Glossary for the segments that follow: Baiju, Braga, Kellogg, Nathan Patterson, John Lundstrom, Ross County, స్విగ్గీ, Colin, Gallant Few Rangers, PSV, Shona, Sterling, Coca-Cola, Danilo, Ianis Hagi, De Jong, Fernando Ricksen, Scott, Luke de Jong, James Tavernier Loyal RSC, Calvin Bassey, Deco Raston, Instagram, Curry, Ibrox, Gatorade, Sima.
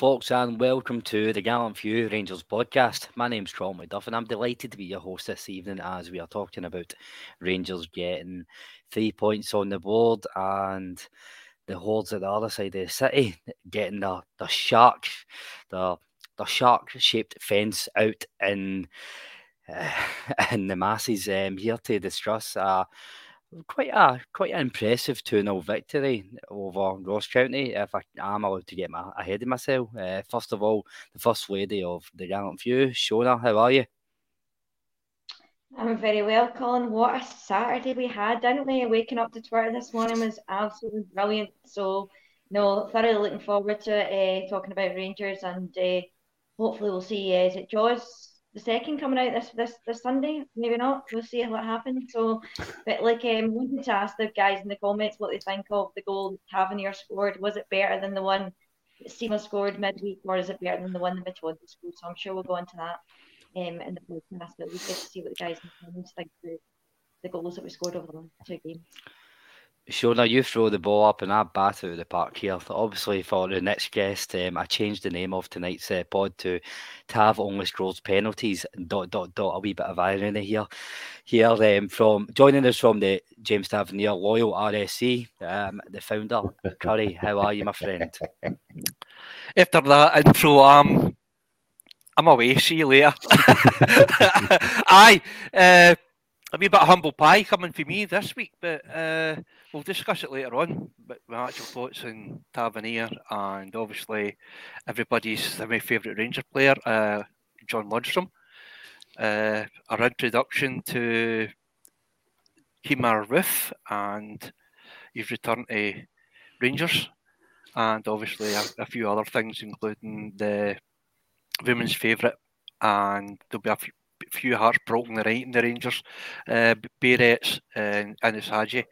folks, and welcome to the Gallant Few Rangers podcast. My name's Cromwell Duff, and I'm delighted to be your host this evening as we are talking about Rangers getting 3 points on the board and the hordes at the other side of the city getting the shark-shaped fence out in the masses here to discuss Quite an impressive 2-0 victory over Ross County, if I am allowed to get ahead of myself. First of all, the First Lady of the Gallant Few, Shona, how are you? I'm very well, Colin. What a Saturday we had, didn't we? Waking up to Twitter this morning was absolutely brilliant. So, no, thoroughly looking forward to it, talking about Rangers, and hopefully we'll see, is it Jaws? The second coming out this Sunday, maybe not. We'll see what happens. So, but like, wanted to ask the guys in the comments what they think of the goal that Tavernier scored. Was it better than the one that Sima scored midweek, or is it better than the one that Matondo scored? So I'm sure we'll go into that in the podcast. But we get to see what the guys in the comments think of the goals that we scored over the last two games. Shona, you throw the ball up and I bat out of the park here. Obviously, for the next guest, I changed the name of tonight's pod to Tav Only Scrolls Penalties, ... a wee bit of irony here. From joining us from the James Tavernier Loyal RSC, the founder, Curry, how are you, my friend? After that intro, I'm away, see you later. Aye, a wee bit of humble pie coming for me this week, but we'll discuss it later on. But my actual thoughts on Tavernier, and obviously everybody's my favourite Ranger player, John Lundstrom. Our introduction to Kemar Roofe and his return to Rangers, and obviously a few other things, including the women's favourite, and there'll be a few hearts broken in the Rangers, Barisic and Ianis Hagi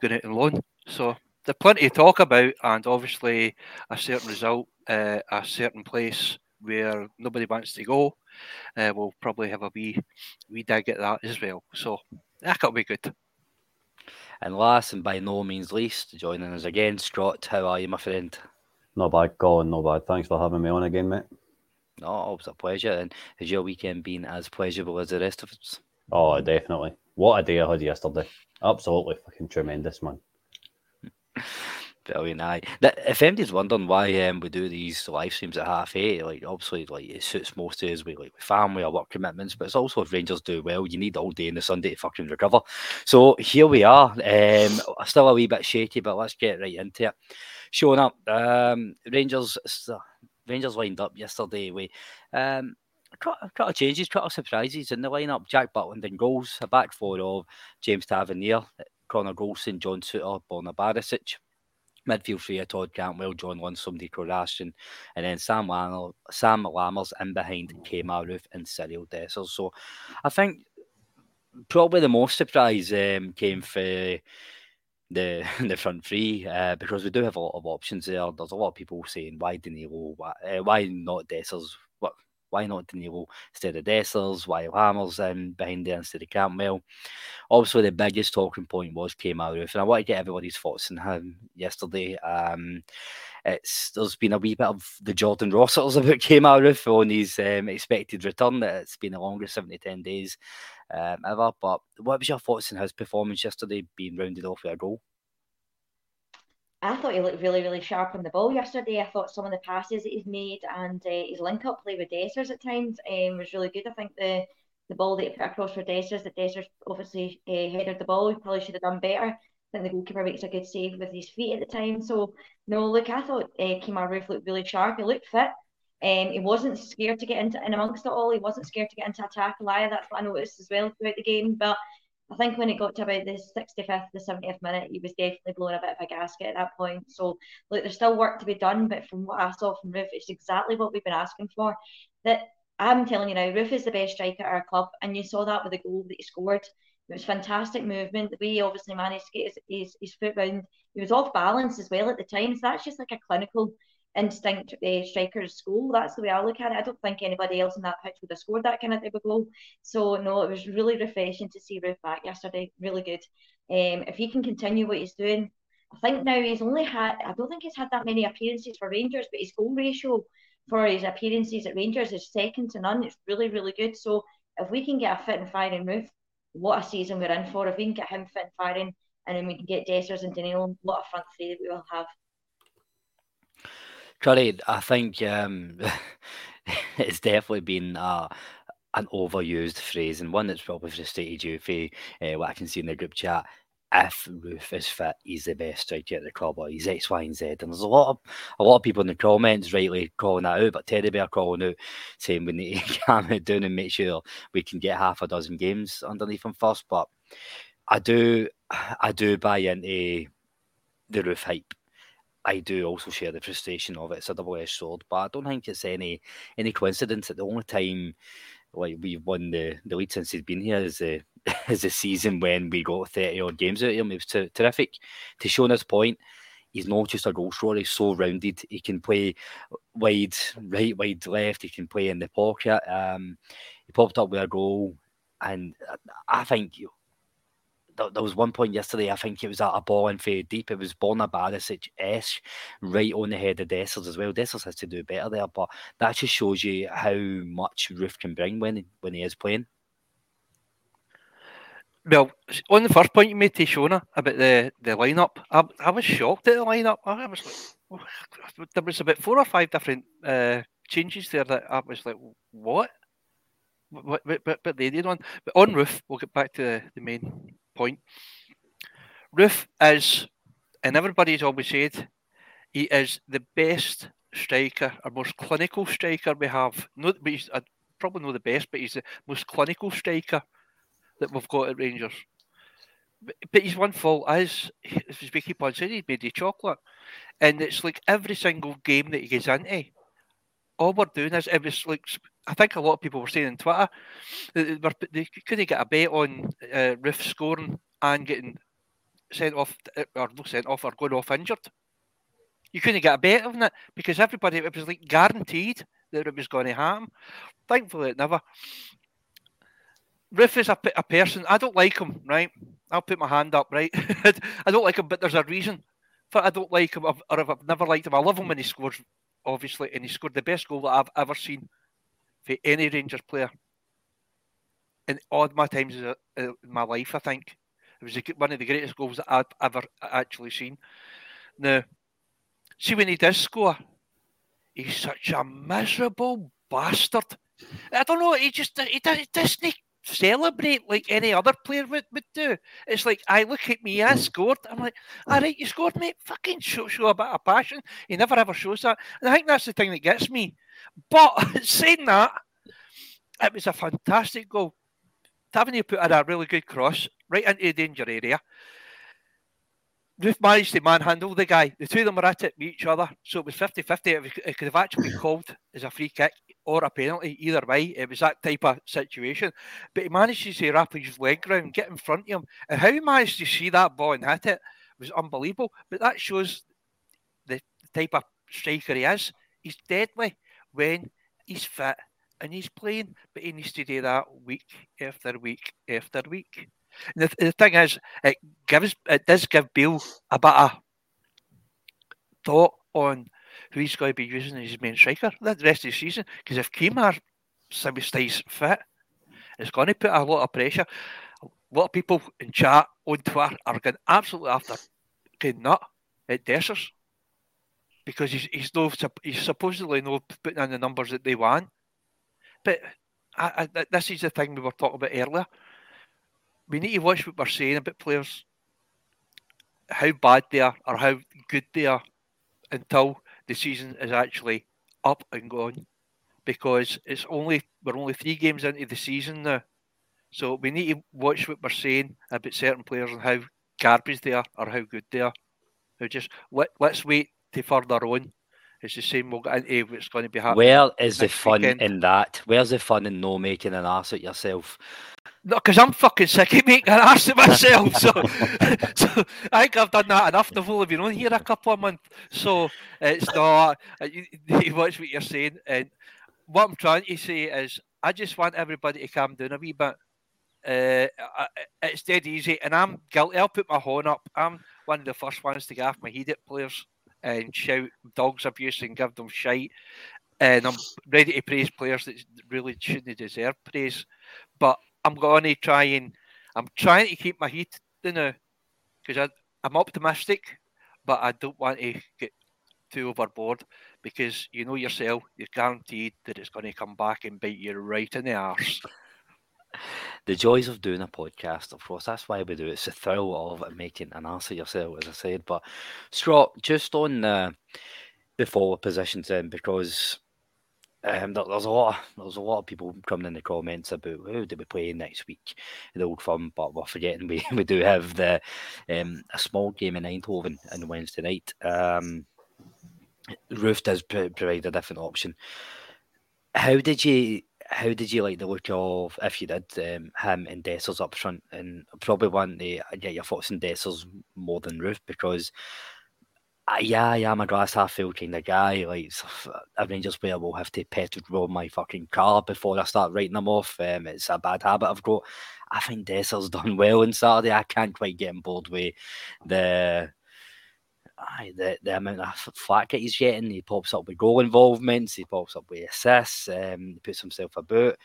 going out on loan. So there's plenty to talk about, and obviously a certain result, a certain place where nobody wants to go. We'll probably have a wee dig at that as well. So that could be good. And last and by no means least, joining us again, Scott, how are you, my friend? Not bad, Colin, not bad. Thanks for having me on again, mate. No, always a pleasure. And has your weekend been as pleasurable as the rest of us? Oh, definitely. What a day I had yesterday. Absolutely fucking tremendous, man. Brilliant, aye. If anybody's wondering why we do these live streams at 8:30, like, obviously, like, it suits most of us with, like, family or work commitments, but it's also if Rangers do well, you need all day on the Sunday to fucking recover. So here we are. Still a wee bit shaky, but let's get right into it. Showing up, Rangers lined up yesterday with a couple of changes, a couple of surprises in the lineup. Jack Butland in goals, a back four of James Tavernier, Conor Goldson, John Souttar, Borna Barisic. Midfield three of Todd Cantwell, John Lundstrom, Deco Raston, and then Sam Lammers in behind Kemar Roofe and Cyriel Dessers. So I think probably the most surprise came for the front three, because we do have a lot of options there. There's a lot of people saying, why Danilo? Why not Dessers? What? Why not Danilo instead of Dessers? Why Lammers in behind there instead of Cantwell? Obviously, the biggest talking point was Kemar Roofe, and I want to get everybody's thoughts on him yesterday. There's been a wee bit of the Jordan Rossers about Kemar Roofe on his expected return. It's been the longest 7 to 10 days ever. But what was your thoughts on his performance yesterday, being rounded off with a goal? I thought he looked really, really sharp on the ball yesterday. I thought some of the passes that he's made and his link-up play with Dessers at times was really good. I think the ball that he put across for Dessers, that Dessers obviously headed the ball, he probably should have done better. I think the goalkeeper makes a good save with his feet at the time. So, no, look, I thought Kemar Roofe looked really sharp. He looked fit. He wasn't scared to get in amongst it all. He wasn't scared to get into a tackle either. That's what I noticed as well throughout the game. But I think when it got to about the 65th, the 70th minute, he was definitely blowing a bit of a gasket at that point. So, look, there's still work to be done. But from what I saw from Roofe, it's exactly what we've been asking for. That I'm telling you now, Roofe is the best striker at our club. And you saw that with the goal that he scored. It was fantastic movement. The way he obviously managed to get his foot round. He was off balance as well at the time. So that's just like a clinical instinct striker's goal. That's the way I look at it. I don't think anybody else in that pitch would have scored that kind of type of goal. So, no, it was really refreshing to see Roofe back yesterday. Really good. If he can continue what he's doing, I think now he's only had, I don't think he's had that many appearances for Rangers, but his goal ratio for his appearances at Rangers is second to none. It's really, really good. So if we can get a fit and firing Roofe, what a season we're in for. If we can get him fit and firing, and then we can get Dessers and Danilo, what a front three that we will have. Curry, I think it's definitely been an overused phrase, and one that's probably frustrated you for what I can see in the group chat. If Roofe is fit, he's the best striker at the club, or he's X, Y, and Z. And there's a lot of people in the comments rightly calling that out, but Teddy Bear calling out, saying we need to calm it down and make sure we can get half a dozen games underneath him first. But I do buy into the Roofe hype. I do also share the frustration of it. It's a double-edged sword, but I don't think it's any coincidence that the only time like we've won the league since he's been here is the season when we got 30-odd games out of him. It was terrific. To Shona's point, he's not just a goal scorer, he's so rounded. He can play wide, right, wide, left. He can play in the pocket. He popped up with a goal, and I think... There was one point yesterday, I think it was a ball in fair deep. It was Borna Barisic-esque, right on the head of Dessers as well. Dessers has to do better there, but that just shows you how much Roofe can bring when he is playing. Well, on the first point you made to Shona about the lineup, I was shocked at the lineup. I was like, there was about 4 or 5 different changes there that I was like, what? But they did one. But on Roofe, we'll get back to the main point. Roofe is, and everybody's always said, he is the best striker, or most clinical striker we have. Not, but he's probably not the best, but he's the most clinical striker that we've got at Rangers. But he's one fault, as we keep on saying, he's made of chocolate. And it's like every single game that he gets into, all we're doing is, it was like, I think a lot of people were saying on Twitter, they couldn't get a bet on Roofe scoring and getting sent off or going off injured. You couldn't get a bet on it because everybody, it was like guaranteed that it was going to happen. Thankfully, it never. Roofe is a person, I don't like him, right? I'll put my hand up, right? I don't like him, but there's a reason for I don't like him, or if I've never liked him. I love him when he scores, obviously, and he scored the best goal that I've ever seen for any Rangers player in all my times in my life. I think it was one of the greatest goals that I've ever actually seen. Now, see, when he does score, he's such a miserable bastard. I don't know, he doesn't celebrate like any other player would do. It's like, I look at me, I scored. I'm like, all right, you scored, mate. Fucking show a bit of passion. He never ever shows that. And I think that's the thing that gets me. But saying that, it was a fantastic goal. Tavernier put in a really good cross right into the danger area. Roofe managed to manhandle the guy. The two of them were at it with each other. So it was 50-50. It could have actually been called as a free kick or a penalty. Either way, it was that type of situation. But he managed to wrap his leg round, get in front of him. And how he managed to see that ball and hit it was unbelievable. But that shows the type of striker he is. He's deadly when he's fit and he's playing, but he needs to do that week after week after week. And the thing is, it does give Beale a bit of thought on who he's going to be using as his main striker the rest of the season. Because if Kemar stays fit, it's going to put a lot of pressure. A lot of people in chat on Twitter are going absolutely after getting nut at Dessers because he's supposedly not putting in the numbers that they want. But this is the thing we were talking about earlier. We need to watch what we're saying about players, how bad they are or how good they are until the season is actually up and gone, because we're only 3 games into the season now. So we need to watch what we're saying about certain players and how garbage they are or how good they are. So just let's wait to further on. It's the same, we'll get into what's going to be happening. Where is the fun weekend in that? Where's the fun in no making an arse at yourself? No, because I'm fucking sick of making an arse of myself. So, so I think I've done that enough. I've only been on here a couple of months. So it's not... You watch what you're saying. And what I'm trying to say is I just want everybody to calm down a wee bit. It's dead easy. And I'm guilty. I'll put my horn up. I'm one of the first ones to get off my head at players and shout dogs abuse and give them shite. and I'm ready to praise players that really shouldn't deserve praise. But I'm going to try and I'm trying to keep my head now because I'm optimistic, but I don't want to get too overboard because you know yourself, you're guaranteed that it's going to come back and bite you right in the arse. The joys of doing a podcast, of course, that's why we do it. It's the thrill of making an ass of yourself, as I said. But Scott, just on the forward positions then, because there's a lot of people coming in the comments about who do we play next week at the Old Firm, but we're forgetting we do have the a small game in Eindhoven on Wednesday night. Roofe does provide a different option. How did you like the look of, if you did, him and Dessers up front? And I probably want to get your thoughts on Dessers more than Roofe because, I am a glass half full kind of guy. Like a Rangers player will have to petrol my fucking car before I start writing them off. It's a bad habit I've got. I think Dessers done well on Saturday. I can't quite get on board with the amount of flack that he's getting. He pops up with goal involvements, he pops up with assists, he puts himself about.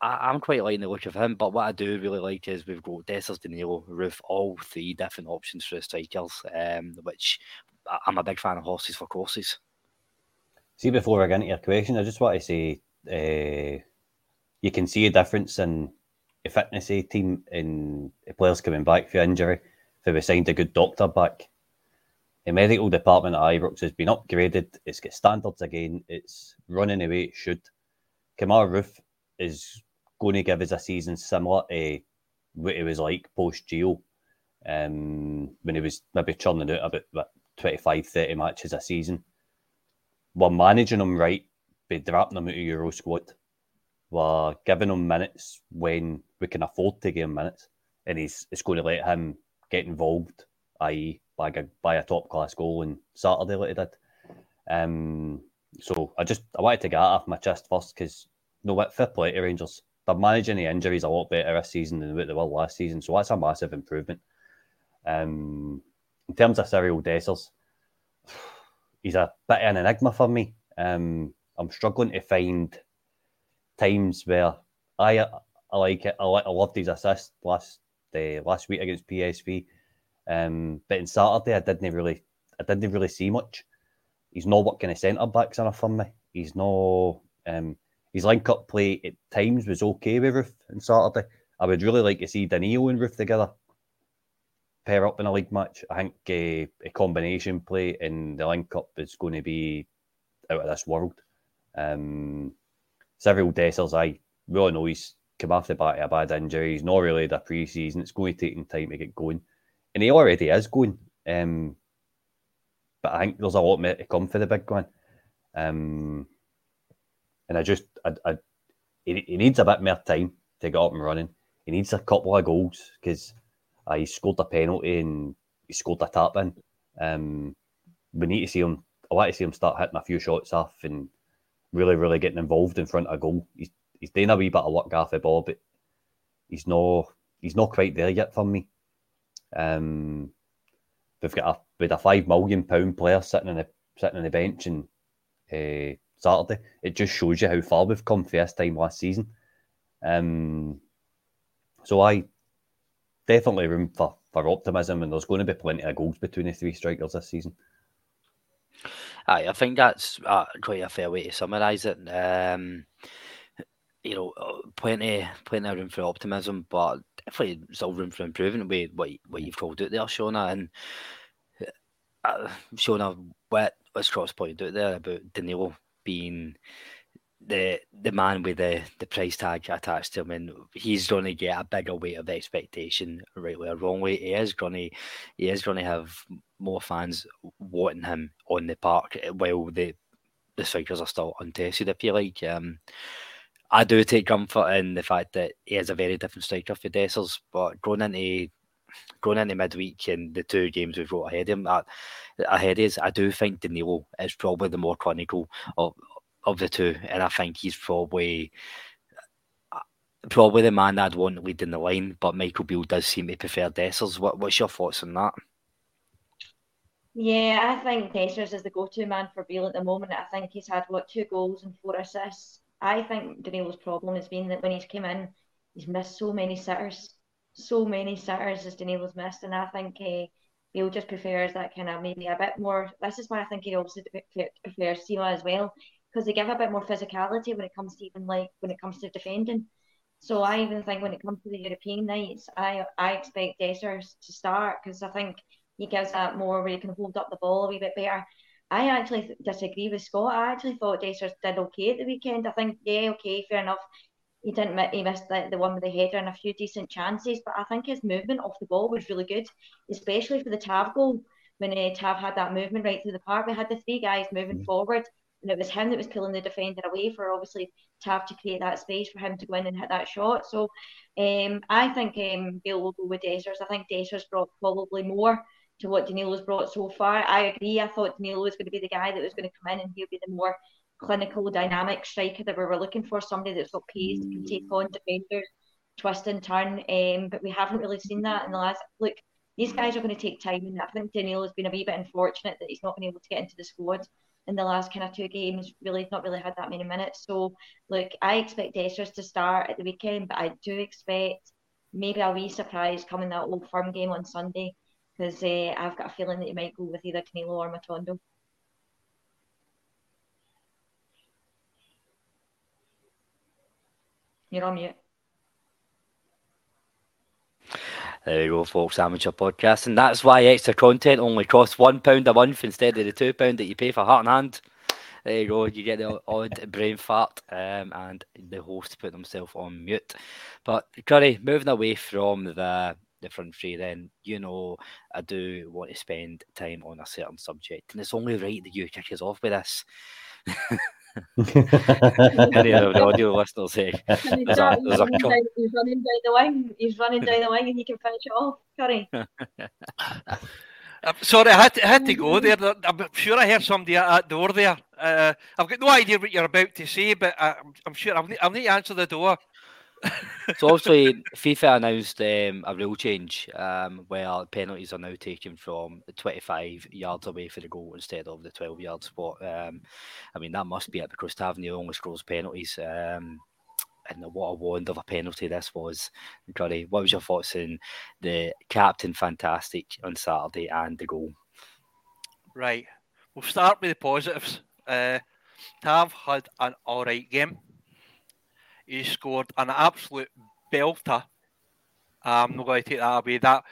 I'm quite liking the look of him, but what I do really like is we've got Dessers, Danilo, Roofe, all three different options for the strikers, which I'm a big fan of horses for courses. See, before I get into your question, I just want to say you can see a difference in the fitness of the team in the players coming back for injury. If we signed a good doctor back, the medical department at Ibrox has been upgraded. It's got standards again. It's running the way it should. Kemar Roofe is going to give us a season similar to what it was like post-Geo, when he was maybe churning out about 25-30 matches a season. We're managing him right by dropping him out of Euro squad. We're giving him minutes when we can afford to give him minutes, and it's going to let him get involved, i.e. by a top-class goal on Saturday like he did. So I wanted to get off my chest first because no, what, fair play to Rangers. They're managing the injuries a lot better this season than what they were last season, so that's a massive improvement. In terms of Cyriel Dessers, he's a bit of an enigma for me. I'm struggling to find times where I like it. I loved his assist last week against PSV, but on Saturday I didn't really see much. He's not working the centre backs enough for me. He's not. His link-up play at times was okay with Roofe on Saturday. I would really like to see Danilo and Roofe together pair up in a league match. I think a combination play and the link-up is going to be out of this world. Cyriel Dessers, we all know he's come off the back of a bad injury. He's not really had a pre-season. It's going to take him time to get going. And he already is going. But I think there's a lot more to come for the big one. And he needs a bit more time to get up and running. He needs a couple of goals because he scored a penalty and he scored a tap in. We need to see him. I want to see him start hitting a few shots off and really, really getting involved in front of a goal. He's doing a wee bit of work off the ball, but he's not quite there yet for me. We've got a £5 million player sitting on the bench and. Saturday, it just shows you how far we've come for this time last season. So I definitely room for optimism, and there's going to be plenty of goals between the three strikers this season. I think that's quite a fair way to summarise it. You know, plenty of room for optimism, but definitely still room for improvement with what you've called out there, Shona. And Shona, what was Cross pointed out there about Danilo being the man with the price tag attached to him, and he's going to get a bigger weight of expectation, rightly or wrongly. He is going to have more fans wanting him on the park while the strikers are still untested, if you like. I do take comfort in the fact that he is a very different striker for Dessers, but going into midweek and the two games we've got ahead of us, I do think Danilo is probably the more clinical of the two, and I think he's probably the man I'd want leading the line, but Michael Beale does seem to prefer Dessers. What's your thoughts on that? Yeah, I think Dessers is the go-to man for Beale at the moment. I think he's had, 2 goals and 4 assists. I think Danilo's problem has been that when he's came in, he's missed so many sitters. So many sitters as Danilo's missed, and I think Beale just prefers that kind of maybe a bit more. This is why I think he also prefers Sima as well, because they give a bit more physicality when it comes to defending. So I even think when it comes to the European nights, I expect Dessers to start, because I think he gives that more where he can hold up the ball a wee bit better. I actually disagree with Scott. I actually thought Dessers did okay at the weekend. I think, fair enough. He missed the one with the header and a few decent chances, but I think his movement off the ball was really good, especially for the Tav goal, when Tav had that movement right through the park. We had the 3 guys moving forward, and it was him that was pulling the defender away for, obviously, Tav to create that space for him to go in and hit that shot. So I think Beale will go with Dessers. I think Dessers brought probably more to what Danilo's brought so far. I agree. I thought Danilo was going to be the guy that was going to come in, and he'll be the more clinical, dynamic striker that we were looking for, somebody that's got pace, that can take on defenders, twist and turn, but we haven't really seen that in the last... Look, these guys are going to take time, and I think Danilo's been a wee bit unfortunate that he's not been able to get into the squad in the last 2 games, really not really had that many minutes. So, look, I expect Dessers to start at the weekend, but I do expect maybe a wee surprise coming that Old Firm game on Sunday, because I've got a feeling that you might go with either Danilo or Matondo. You're on mute. There you go, folks, amateur podcast. And that's why extra content only costs £1 a month instead of the £2 that you pay for Heart and Hand. There you go, you get the odd brain fart, and the host put himself on mute. But Curry, moving away from the front three, then, I do want to spend time on a certain subject, and it's only right that you kick us off with this. Any of the audio listeners, he's running down the wing. He's running down the wing, and he can finish it off. Curry. I'm sorry, I had to go there. I'm sure I heard somebody at the door there. I've got no idea what you're about to say, but I'm sure I'll need to answer the door. So obviously, FIFA announced a rule change where penalties are now taken from 25 yards away for the goal instead of the 12-yard spot. I mean, that must be it, because Tavernier only scores penalties. And what a wand of a penalty this was. Curry, what was your thoughts on the captain fantastic on Saturday and the goal? Right. We'll start with the positives. Tav had an all-right game. He scored an absolute belter. I'm not going to take that away. That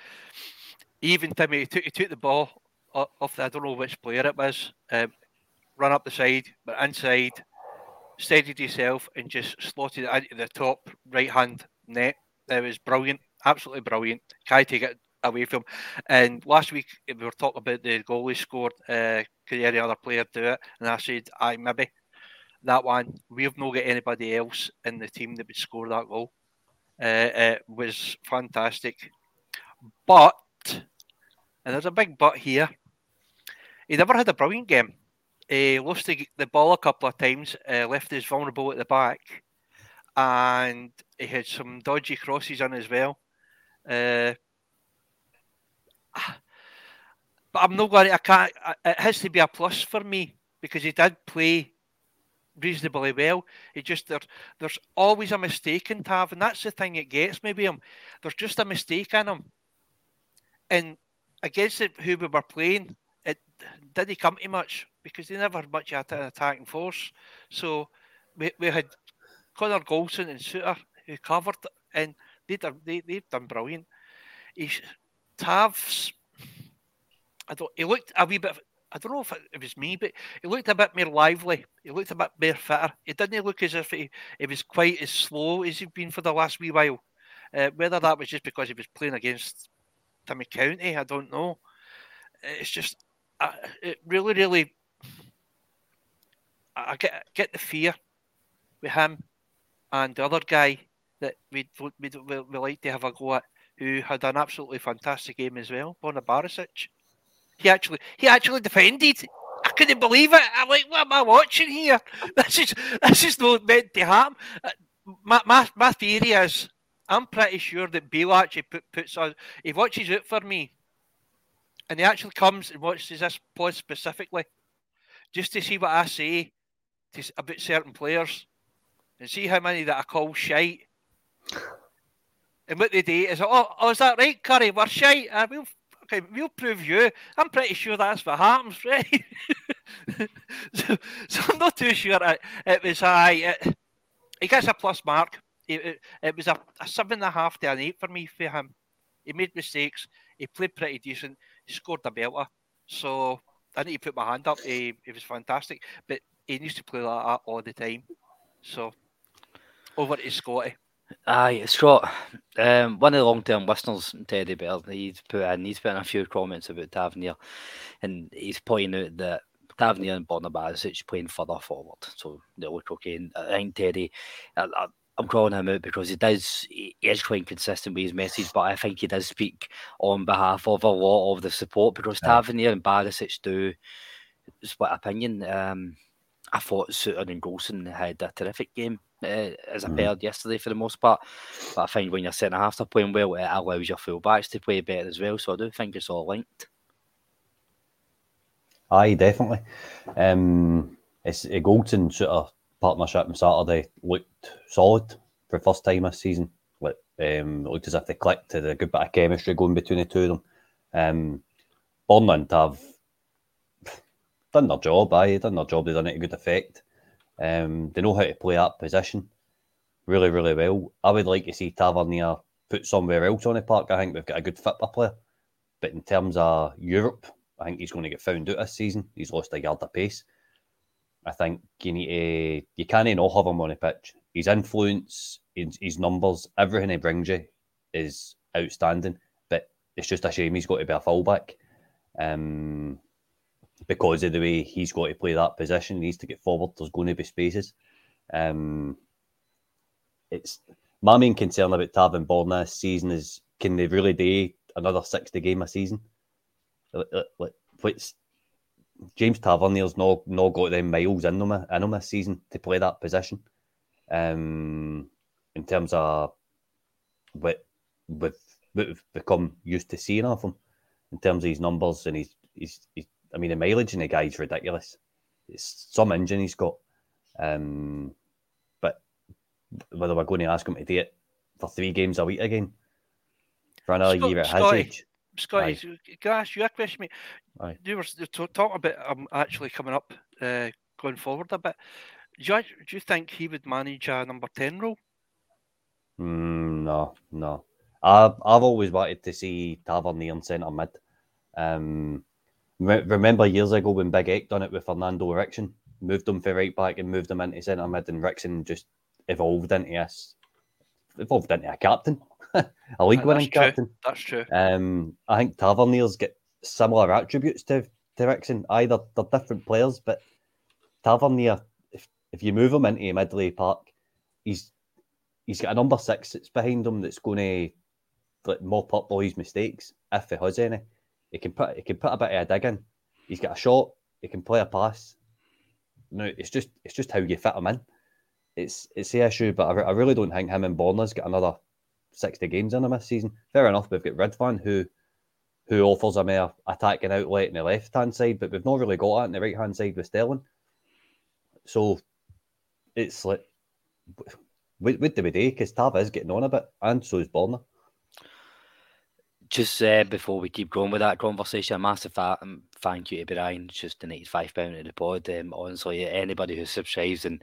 even Timmy, he took the ball off the, I don't know which player it was, run up the side, but inside, steadied himself and just slotted it into the top right-hand net. It was brilliant, absolutely brilliant. Can't take it away from him. And last week, we were talking about the goal he scored. Could any other player do it? And I said, aye, maybe. That one, we've not got anybody else in the team that would score that goal. It was fantastic. But, and there's a big but here, he never had a brilliant game. He lost the ball a couple of times, left us vulnerable at the back, and he had some dodgy crosses in as well. But I'm not going to, it has to be a plus for me, because he did play reasonably well. It just there's always a mistake in Tav, and that's the thing that gets me with him. There's just a mistake in him, and against who we were playing, it didn't come to much because they never had much at an attacking force. So we had Conor Goldson and Souttar who covered, and they've done brilliant. He looked a wee bit. I don't know if it was me, but he looked a bit more lively. He looked a bit more fitter. He didn't look as if he was quite as slow as he'd been for the last wee while. Whether that was just because he was playing against Timmy County, I don't know. It's just, it really, really, I get the fear with him and the other guy that we like to have a go at, who had an absolutely fantastic game as well, Borna Barisic. He actually defended. I couldn't believe it. I'm like, what am I watching here? This is not meant to happen. My theory is, I'm pretty sure that Beale actually puts on. He watches out for me, and he actually comes and watches this pod specifically just to see what I say about certain players and see how many that I call shite. And what they do is, oh, is that right, Curry? We're shite. We'll prove you. I'm pretty sure that's what happens, right? so I'm not too sure it was high. He gets a plus mark. It was a 7.5 to an 8 for me for him. He made mistakes. He played pretty decent. He scored a belter. So I need to put my hand up. He was fantastic. But he needs to play like that all the time. So over to Scotty. Aye, Scott, one of the long-term listeners, Teddy Bear, he's put in a few comments about Tavernier, and he's pointing out that Tavernier and Borna Barisic playing further forward, so they look okay. And I think Teddy, I'm calling him out because he is quite inconsistent with his message, but I think he does speak on behalf of a lot of the support, because Tavernier and Barisic do split opinion. I thought Souttar and Goldson had a terrific game as a pair yesterday for the most part. But I think when your centre-halves are playing well, it allows your full-backs to play better as well. So I do think it's all linked. Aye, definitely. It's a Goldson-Souttar partnership on Saturday looked solid for the first time this season. Looked as if they clicked. There's a good bit of chemistry going between the two of them. Borland have done their job, they've done it to good effect. They know how to play that position really, really well. I would like to see Tavernier put somewhere else on the park. I think we've got a good football player, but in terms of Europe, I think he's going to get found out this season. He's lost a yard of pace. I think you can't not have him on the pitch. His influence, his numbers, everything he brings you is outstanding, but it's just a shame he's got to be a fullback. Because of the way he's got to play that position, he needs to get forward, there's going to be spaces. It's my main concern about Tav and Borna this season is, can they really do another 60 game a season? James Tavernier's not got them miles in them this season to play that position. In terms of what we've become used to seeing of him, in terms of his numbers and his I mean, the mileage in the guy's ridiculous. It's some engine he's got. But whether we're going to ask him to do it for 3 games a week again, for another year at his age. Scotty, can I ask you a question, mate? Aye. You were talking about actually coming up, going forward a bit. Do you think he would manage a number 10 role? No. I've always wanted to see Tavernier in centre mid. Remember years ago when Big Eck done it with Fernando Ricksen, moved him for right back and moved him into centre mid, and Ricksen just evolved into a captain, a league winning captain. That's true. I think Tavernier's got similar attributes to Ricksen. Either they're different players, but Tavernier, if you move him into Midley Park, he's got a number 6 that's behind him that's going to mop up all his mistakes if he has any. He can put a bit of a dig in. He's got a shot. He can play a pass. No, it's just how you fit him in. It's the issue, but I really don't think him and Borna's got another 60 games in him this season. Fair enough, we've got Ridvan who offers a mere attacking outlet in the left hand side, but we've not really got that on the right hand side with Sterling. So it's like, what do we do? Because Tav is getting on a bit, and so is Borna. Just before we keep going with that conversation, a massive thank you to Brian, just donated £5 to the pod. Honestly, anybody who subscribes and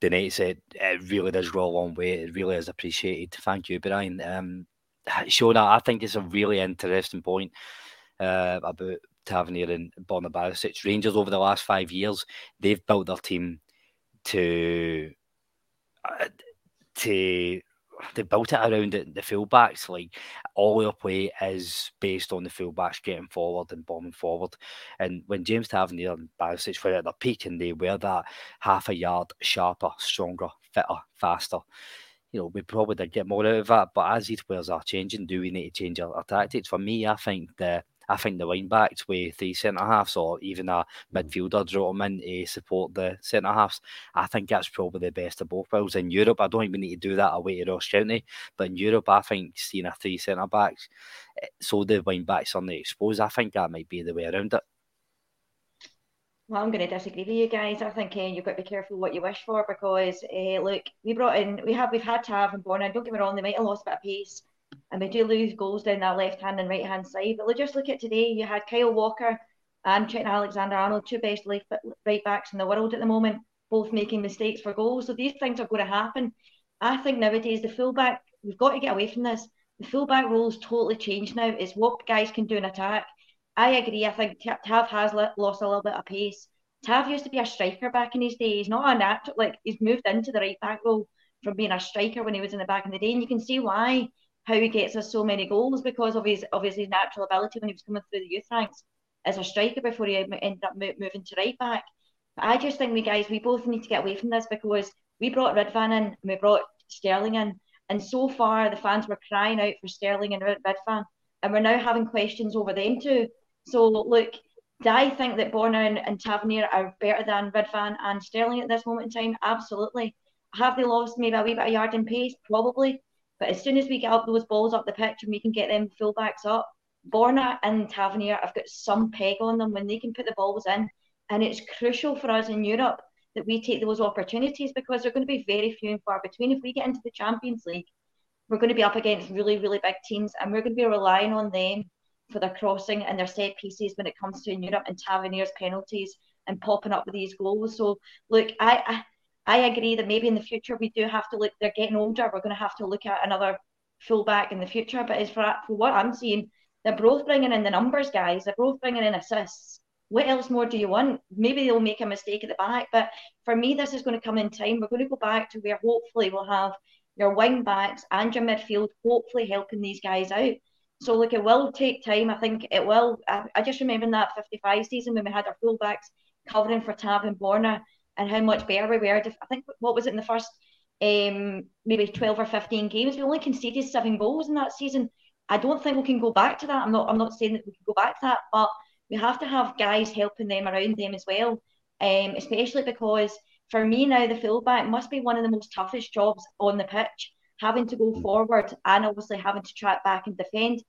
donates it really does go a long way. It really is appreciated. Thank you, Brian. Shona, I think it's a really interesting point about Tavernier and Borna Barisic. Rangers over the last 5 years, they've built their team to they built it around the fullbacks. Like, all their play is based on the fullbacks getting forward and bombing forward. And when James Tavernier and Barisic were at their peak, and they were that half a yard sharper, stronger, fitter, faster, we probably did get more out of that. But as these players are changing, do we need to change our tactics? For me, I think the I think the linebacks with the centre-halves or even a midfielder draw them in to support the centre-halves, I think that's probably the best of both worlds. In Europe, I don't think we need to do that away to Ross County, but in Europe, I think seeing a three centre-backs, so the linebacks aren't exposed, I think that might be the way around it. Well, I'm going to disagree with you guys. I think you've got to be careful what you wish for because, look, we've had to have in Borna, don't get me wrong, they might have lost a bit of pace and we do lose goals down that left-hand and right-hand side. But just look at today, you had Kyle Walker and Trent Alexander-Arnold, two best right-backs in the world at the moment, both making mistakes for goals. So these things are going to happen. I think nowadays the fullback, we've got to get away from this. The fullback role's totally changed now. It's what guys can do in attack. I agree. I think Tav has lost a little bit of pace. Tav used to be a striker back in his day. He's not a natural, like he's moved into the right back role from being a striker when he was in the back in the day, and you can see why, how he gets us so many goals because of his natural ability when he was coming through the youth ranks as a striker before he ended up moving to right back. But I just think we both need to get away from this because we brought Ridvan in and we brought Sterling in, and so far the fans were crying out for Sterling and Ridvan, and we're now having questions over them too. So, look, I think that Borna and Tavernier are better than Ridvan and Sterling at this moment in time. Absolutely. Have they lost maybe a wee bit of yard and pace? Probably. But as soon as we get up those balls up the pitch and we can get them fullbacks up, Borna and Tavernier have got some peg on them when they can put the balls in. And it's crucial for us in Europe that we take those opportunities because they're going to be very few and far between. If we get into the Champions League, we're going to be up against really, really big teams and we're going to be relying on them for their crossing and their set pieces when it comes to in Europe and Tavernier's penalties and popping up with these goals. So, look, I agree that maybe in the future we do have to look, they're getting older, we're going to have to look at another fullback in the future. But as for what I'm seeing, they're both bringing in the numbers, guys. They're both bringing in assists. What else more do you want? Maybe they'll make a mistake at the back. But for me, this is going to come in time. We're going to go back to where hopefully we'll have your wing backs and your midfield hopefully helping these guys out. So, look, it will take time. I think it will. I just remember in that 55 season when we had our fullbacks covering for Tav and Borna and how much better we were. I think, what was it in the first maybe 12 or 15 games? We only conceded 7 goals in that season. I don't think we can go back to that. I'm not saying that we can go back to that, but we have to have guys helping them around them as well, especially because for me now, the fullback must be one of the most toughest jobs on the pitch, having to go forward and obviously having to track back and defend.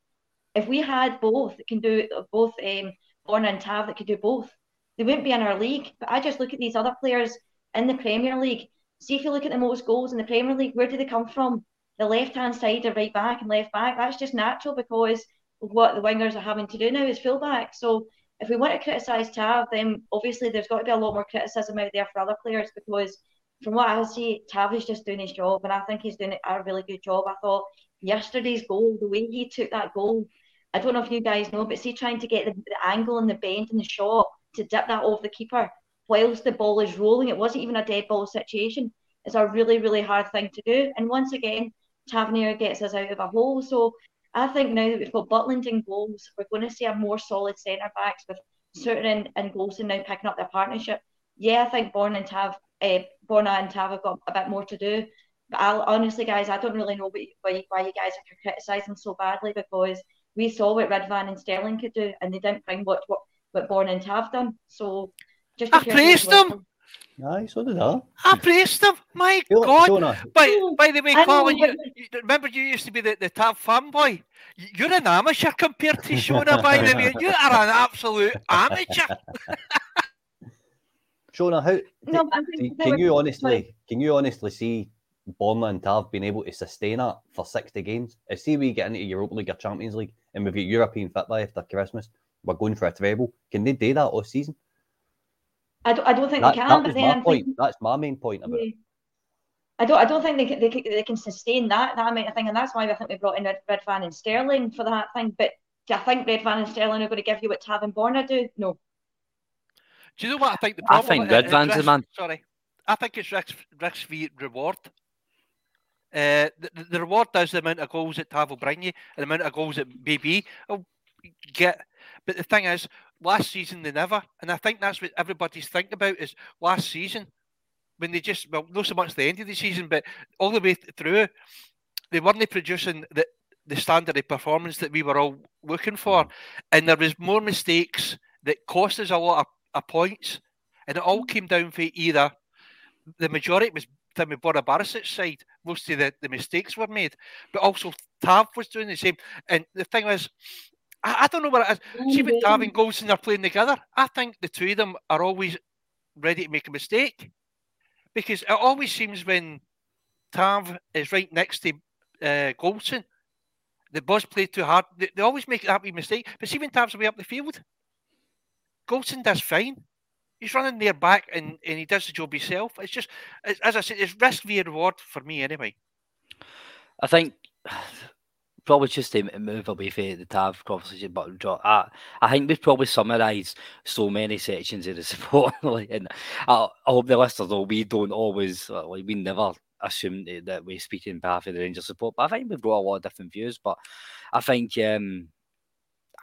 If we had both that can do both, Borna and Tav that could do both, they wouldn't be in our league. But I just look at these other players in the Premier League. See if you look at the most goals in the Premier League, where do they come from? The left-hand side of right back and left back. That's just natural because of what the wingers are having to do now is full back. So if we want to criticise Tav, then obviously there's got to be a lot more criticism out there for other players because from what I see, Tav is just doing his job and I think he's doing a really good job. I thought yesterday's goal, the way he took that goal, I don't know if you guys know, but see, trying to get the angle and the bend and the shot to dip that over the keeper whilst the ball is rolling. It wasn't even a dead ball situation. It's a really, really hard thing to do. And once again, Tavernier gets us out of a hole. So I think now that we've got Butland in goals, we're going to see a more solid centre-backs with Souttar and Goldson now picking up their partnership. Yeah, I think Borna and Tav have got a bit more to do. But honestly, guys, I don't really know why you guys are criticising so badly because we saw what Ridvan and Sterling could do, and they didn't bring what Borna and Tav done. So, just I praised them. Aye, so did I praised them. My God! By the way, Colin, remember you used to be the Tav fanboy. You're an amateur compared to Shona. By the way, you are an absolute amateur. Shona, can you honestly see Borna and Tav being able to sustain that for 60 games? I see we get into Europa League or Champions League and we've got European football after Christmas. We're going for a treble. Can they do that all season? I don't think they can. That's my main point about it. I don't think they can sustain that amount of thing, and that's why I think we brought in Ridvan and Sterling for that thing. But do I think Ridvan and Sterling are going to give you what Tav and Borna do? No. Do you know what I think the problem is? I think Ridvan's the man. Sorry. I think it's risk v reward. The reward is the amount of goals that Tav will bring you and the amount of goals that BB will get. But the thing is, last season they never. And I think that's what everybody's thinking about is last season when they just, well, not so much the end of the season, but all the way through, they weren't producing the the standard of performance that we were all looking for. And there was more mistakes that cost us a lot of points. And it all came down for either the majority was from the Borna Barisic's side, most of the mistakes were made, but also Tav was doing the same. And the thing was, I don't know what it is. See when Tav and Goldson are playing together, I think the two of them are always ready to make a mistake, because it always seems when Tav is right next to Goldson, the boys play too hard. They always make that wee mistake. But see when Tav's away up the field, Goldson does fine. He's running their back and he does the job himself. It's just, as I said, it's risk via reward for me anyway. I think probably just to move away from the TAV conversation, but I think we've probably summarised so many sections of the support. And I hope the listeners know we don't always, like, we never assume that we're speaking on behalf of the Rangers support. But I think we've got a lot of different views. But I think...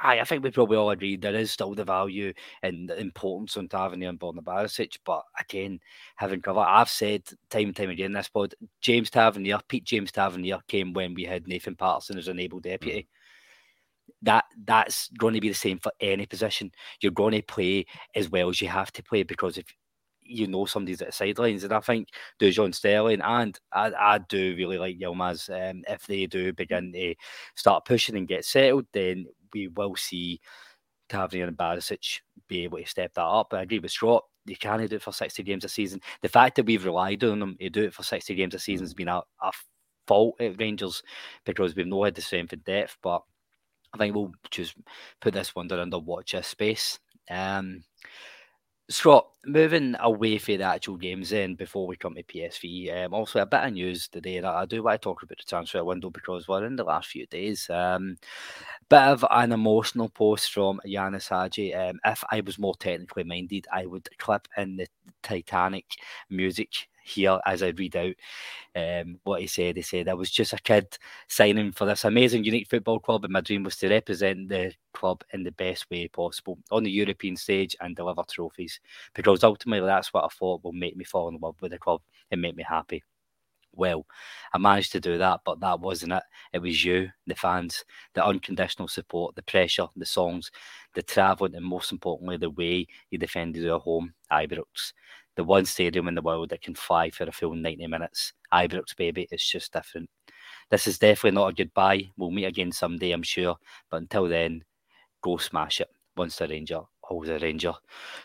I think we probably all agree there is still the value and the importance on Tavernier and Borna Barisic, but again, having cover, I've said time and time again this pod, James Tavernier, Pete James Tavernier came when we had Nathan Patterson as an able deputy. That's going to be the same for any position. You're going to play as well as you have to play, because if you know somebody's at the sidelines, and I think Dujon Sterling and I do really like Yilmaz. If they do begin to start pushing and get settled, then we will see Tavernier and Barisic be able to step that up. I agree with Scott. You can't do it for 60 games a season. The fact that we've relied on them to do it for 60 games a season has been a fault at Rangers, because we've not had the strength and depth. But I think we'll just put this one down under watch this space. Scott, moving away from the actual games then, before we come to PSV, also a bit of news today that I do want to talk about the transfer window, because we're in the last few days. Bit of an emotional post from Ianis Hagi. If I was more technically minded, I would clip in the Titanic music here as I read out what he said. He said, I was just a kid signing for this amazing, unique football club, and my dream was to represent the club in the best way possible on the European stage and deliver trophies, because ultimately that's what I thought will make me fall in love with the club and make me happy. Well, I managed to do that, but that wasn't it. It was you, the fans, the unconditional support, the pressure, the songs, the travelling, and most importantly, the way you defended your home, Ibrox. The one stadium in the world that can fly for a full 90 minutes. Ibrox, baby, it's just different. This is definitely not a goodbye. We'll meet again someday, I'm sure. But until then, go smash it. Once the Ranger, always a Ranger.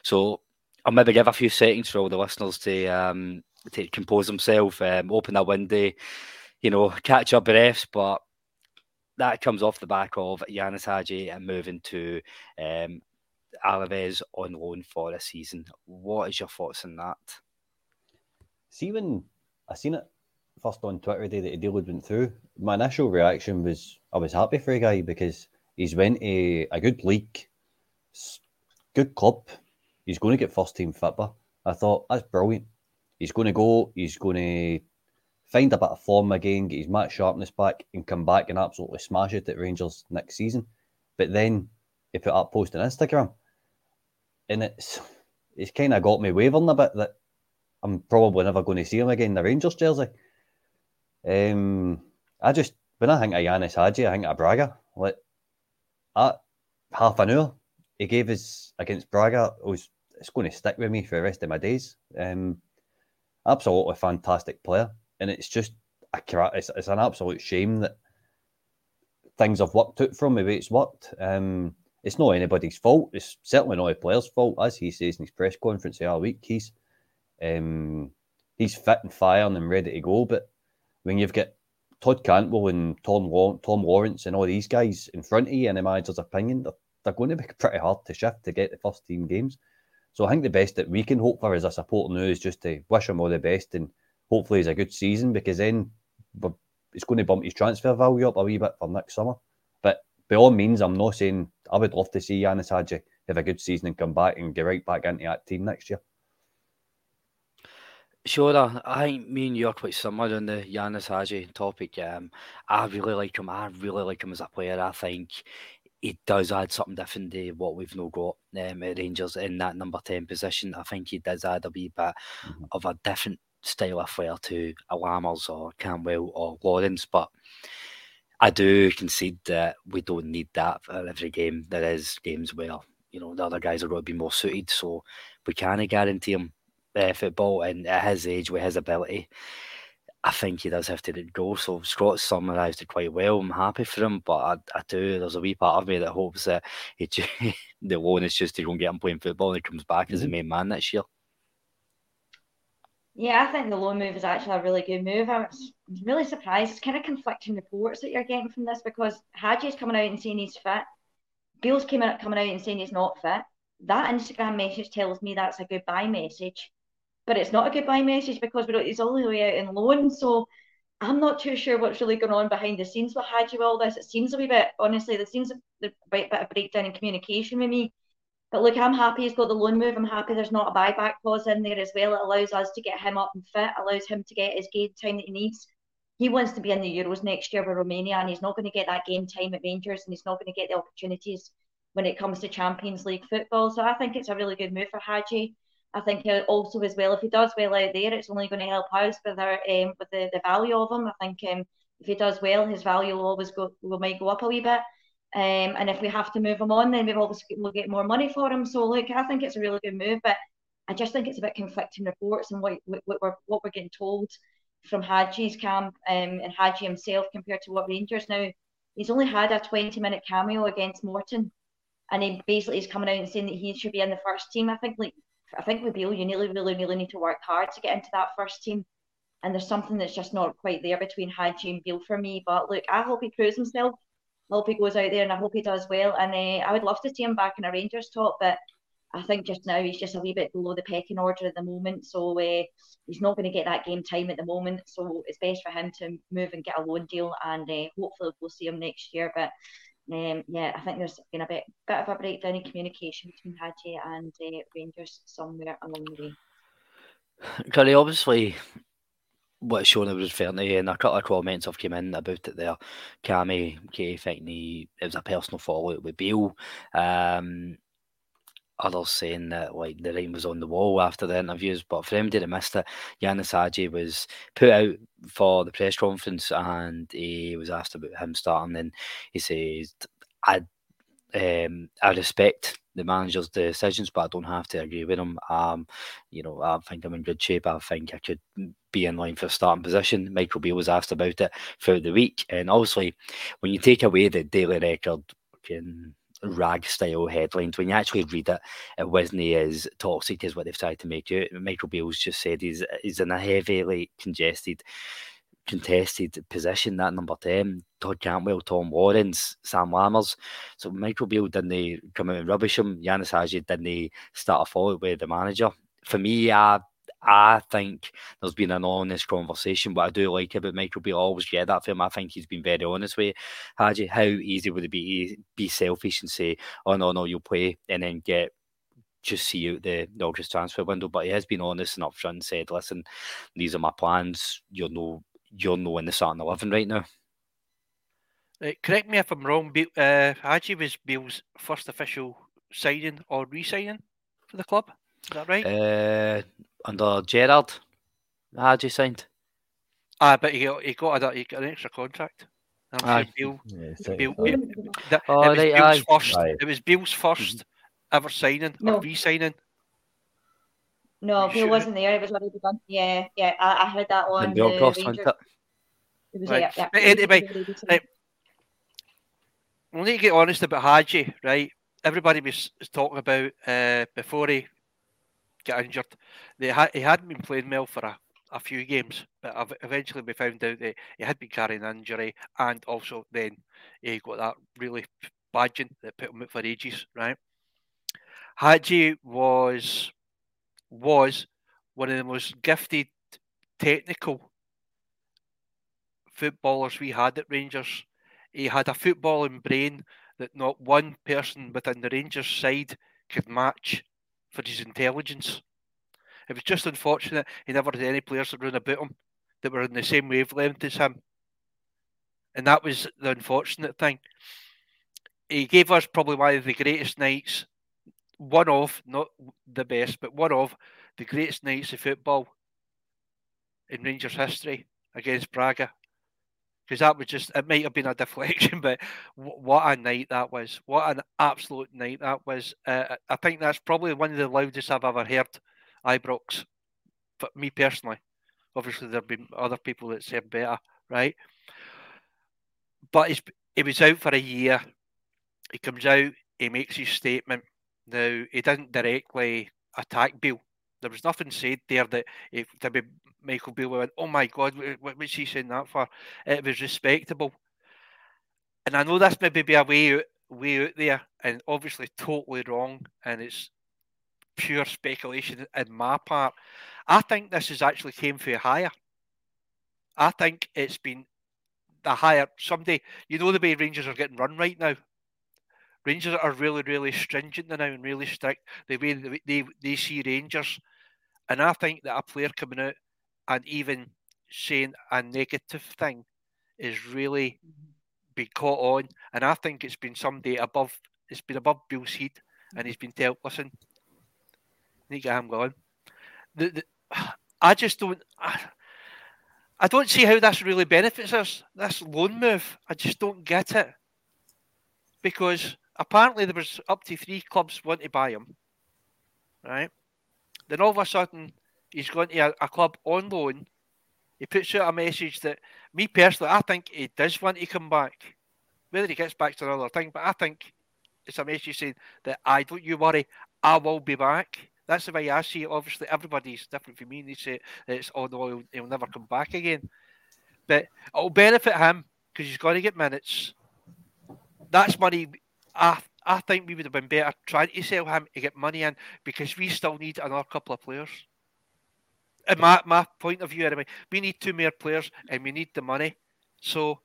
So I'll maybe give a few seconds for all the listeners to compose themselves, open a window, catch your breaths. But that comes off the back of Ianis Hagi and moving to Alaves on loan for a season. What is your thoughts on that? See, when I seen it first on Twitter today that the deal had went through, my initial reaction was I was happy for the guy, because he's went to a good league, good club. He's going to get first team football. I thought that's brilliant. He's going to go. He's going to find a bit of form again, get his match sharpness back, and come back and absolutely smash it at Rangers next season. But then he put up a post on Instagram. And it's kind of got me wavering a bit that I'm probably never going to see him again in the Rangers jersey. When I think of Ianis Hagi, I think of Braga. Like, at half an hour he gave us against Braga, it's going to stick with me for the rest of my days. Absolutely fantastic player. And it's just, it's an absolute shame that things have worked out from the way it's worked. It's not anybody's fault. It's certainly not a player's fault. As he says in his press conference the other week, he's fit and firing and ready to go. But when you've got Todd Cantwell and Tom Lawrence and all these guys in front of you, in the manager's opinion, they're going to be pretty hard to shift to get the first team games. So I think the best that we can hope for as a support now is just to wish him all the best, and hopefully it's a good season, because then it's going to bump his transfer value up a wee bit for next summer. By all means, I'm not saying I would love to see Ianis Hagi have a good season and come back and get right back into that team next year. Sure, I think me and you are quite similar on the Ianis Hagi topic. I really like him. I really like him as a player. I think he does add something different to what we've now got at Rangers in that number 10 position. I think he does add a wee bit of a different style of flair to a Lammers or Cantwell or Lawrence, but I do concede that we don't need that for every game. There is games where, you know, the other guys are going to be more suited, so we can't guarantee him football, and at his age, with his ability, I think he does have to go. So Scott summarised it quite well. I'm happy for him, but I do, there's a wee part of me that hopes that the loan is just to go and get him playing football and he comes back as the main man this year. Yeah, I think the loan move is actually a really good move. I was really surprised. It's kind of conflicting reports that you're getting from this, because Haji's coming out and saying he's fit. Beale's coming out and saying he's not fit. That Instagram message tells me that's a goodbye message. But it's not a goodbye message because he's all the way out on loan. So I'm not too sure what's really going on behind the scenes with Hagi with all this. It seems a wee bit, honestly, there seems a bit of breakdown in communication with me. But look, I'm happy he's got the loan move. I'm happy there's not a buyback clause in there as well. It allows us to get him up and fit, allows him to get his game time that he needs. He wants to be in the Euros next year with Romania, and he's not going to get that game time at Rangers, and he's not going to get the opportunities when it comes to Champions League football. So I think it's a really good move for Hagi. I think also as well, if he does well out there, it's only going to help us with the value of him. I think if he does well, his value will always might go up a wee bit. And if we have to move him on, then we'll get more money for him. So look, I think it's a really good move, but I just think it's a bit conflicting reports and what we're getting told from Haji's camp and Hagi himself compared to what Rangers now. He's only had a 20-minute cameo against Morton, and he basically is coming out and saying that he should be in the first team. I think with Beale, you really need to work hard to get into that first team. And there's something that's just not quite there between Hagi and Beale for me. But look, I hope he proves himself. I hope he goes out there and I hope he does well. And I would love to see him back in a Rangers top, but I think just now he's just a wee bit below the pecking order at the moment. So he's not going to get that game time at the moment. So it's best for him to move and get a loan deal, and hopefully we'll see him next year. But yeah, I think there's been a bit of a breakdown in communication between Hagi and Rangers somewhere along the way. Curry, obviously, what Shona was referring to, and a couple of comments have come in about it there. Kay thinking it was a personal fallout with Beale. Others saying that like the writing was on the wall after the interviews, but for anybody that missed it, Ianis Hagi was put out for the press conference and he was asked about him starting, and he says, I respect the manager's decisions, but I don't have to agree with him. I think I'm in good shape. I think I could be in line for a starting position. Michael Beale was asked about it throughout the week, and obviously when you take away the Daily Record rag style headlines, when you actually read it, it wasn't as toxic as what they've tried to make it. Michael Beale's just said he's in a heavily contested position, that number 10. Todd Cantwell, Tom Lawrence, Sam Lammers. So Michael Beale didn't come out and rubbish him. Ianis Hagi didn't start a fallout with the manager. For me, I think there's been an honest conversation. What I do like about Michael Beale, I always get that from him. I think he's been very honest with Hagi. How easy would it be selfish and say, oh, no, you'll play, and then see out the August transfer window? But he has been honest and upfront and said, listen, these are my plans. You're no in the starting 11 right now. Correct me if I'm wrong, Hagi was Beale's first official signing or re-signing for the club. Is that right? Under Gerrard, Hagi signed. But he got an extra contract. Aye. It was Beale's first ever signing or re-signing. No, Beale wasn't there. It was already done. Yeah. I heard that one. And the Rangers, it was right. Yeah. Anyway, we need to get honest about Hagi, right? Everybody was talking about before he got injured. He hadn't been playing well for a few games, but eventually we found out that he had been carrying an injury, and also then he got that really bad badging that put him out for ages, right? Hagi was one of the most gifted technical footballers we had at Rangers. He had a footballing brain that not one person within the Rangers side could match for his intelligence. It was just unfortunate he never had any players around about him that were on the same wavelength as him. And that was the unfortunate thing. He gave us probably one of the greatest nights, one of, not the best, but one of the greatest nights of football in Rangers history against Braga. because that was just, it might have been a deflection, but what a night that was. What an absolute night that was. I think that's probably one of the loudest I've ever heard Ibrox, for me personally. Obviously, there have been other people that said better, right? But he was out for a year. He comes out, he makes his statement. Now, he didn't directly attack Beale. There was nothing said there that if Michael Beale went, oh my God, what was he saying that for? It was respectable. And I know that's maybe be a way out there and obviously totally wrong, and it's pure speculation in my part. I think this has actually came for a hire. I think it's been the hire. Somebody, you know the way Rangers are getting run right now. Rangers are really, really stringent now and really strict the way they see Rangers. And I think that a player coming out and even saying a negative thing is really been caught on. And I think it's been somebody above, it's been above Bill's head, and he's been told, listen, need to get him going. I just don't... I don't see how this really benefits us, this loan move. I just don't get it. Because apparently there was up to 3 clubs want to buy him. Right? Then all of a sudden, he's going to a club on loan. He puts out a message that, me personally, I think he does want to come back. Whether he gets back to another thing, but I think it's a message saying that, don't you worry, I will be back. That's the way I see it. Obviously, everybody's different from me. They say it's, oh no, he'll never come back again. But it'll benefit him because he's going to get minutes. That's money. I think we would have been better trying to sell him to get money in because we still need another couple of players. In my point of view, anyway, we need 2 more players and we need the money. So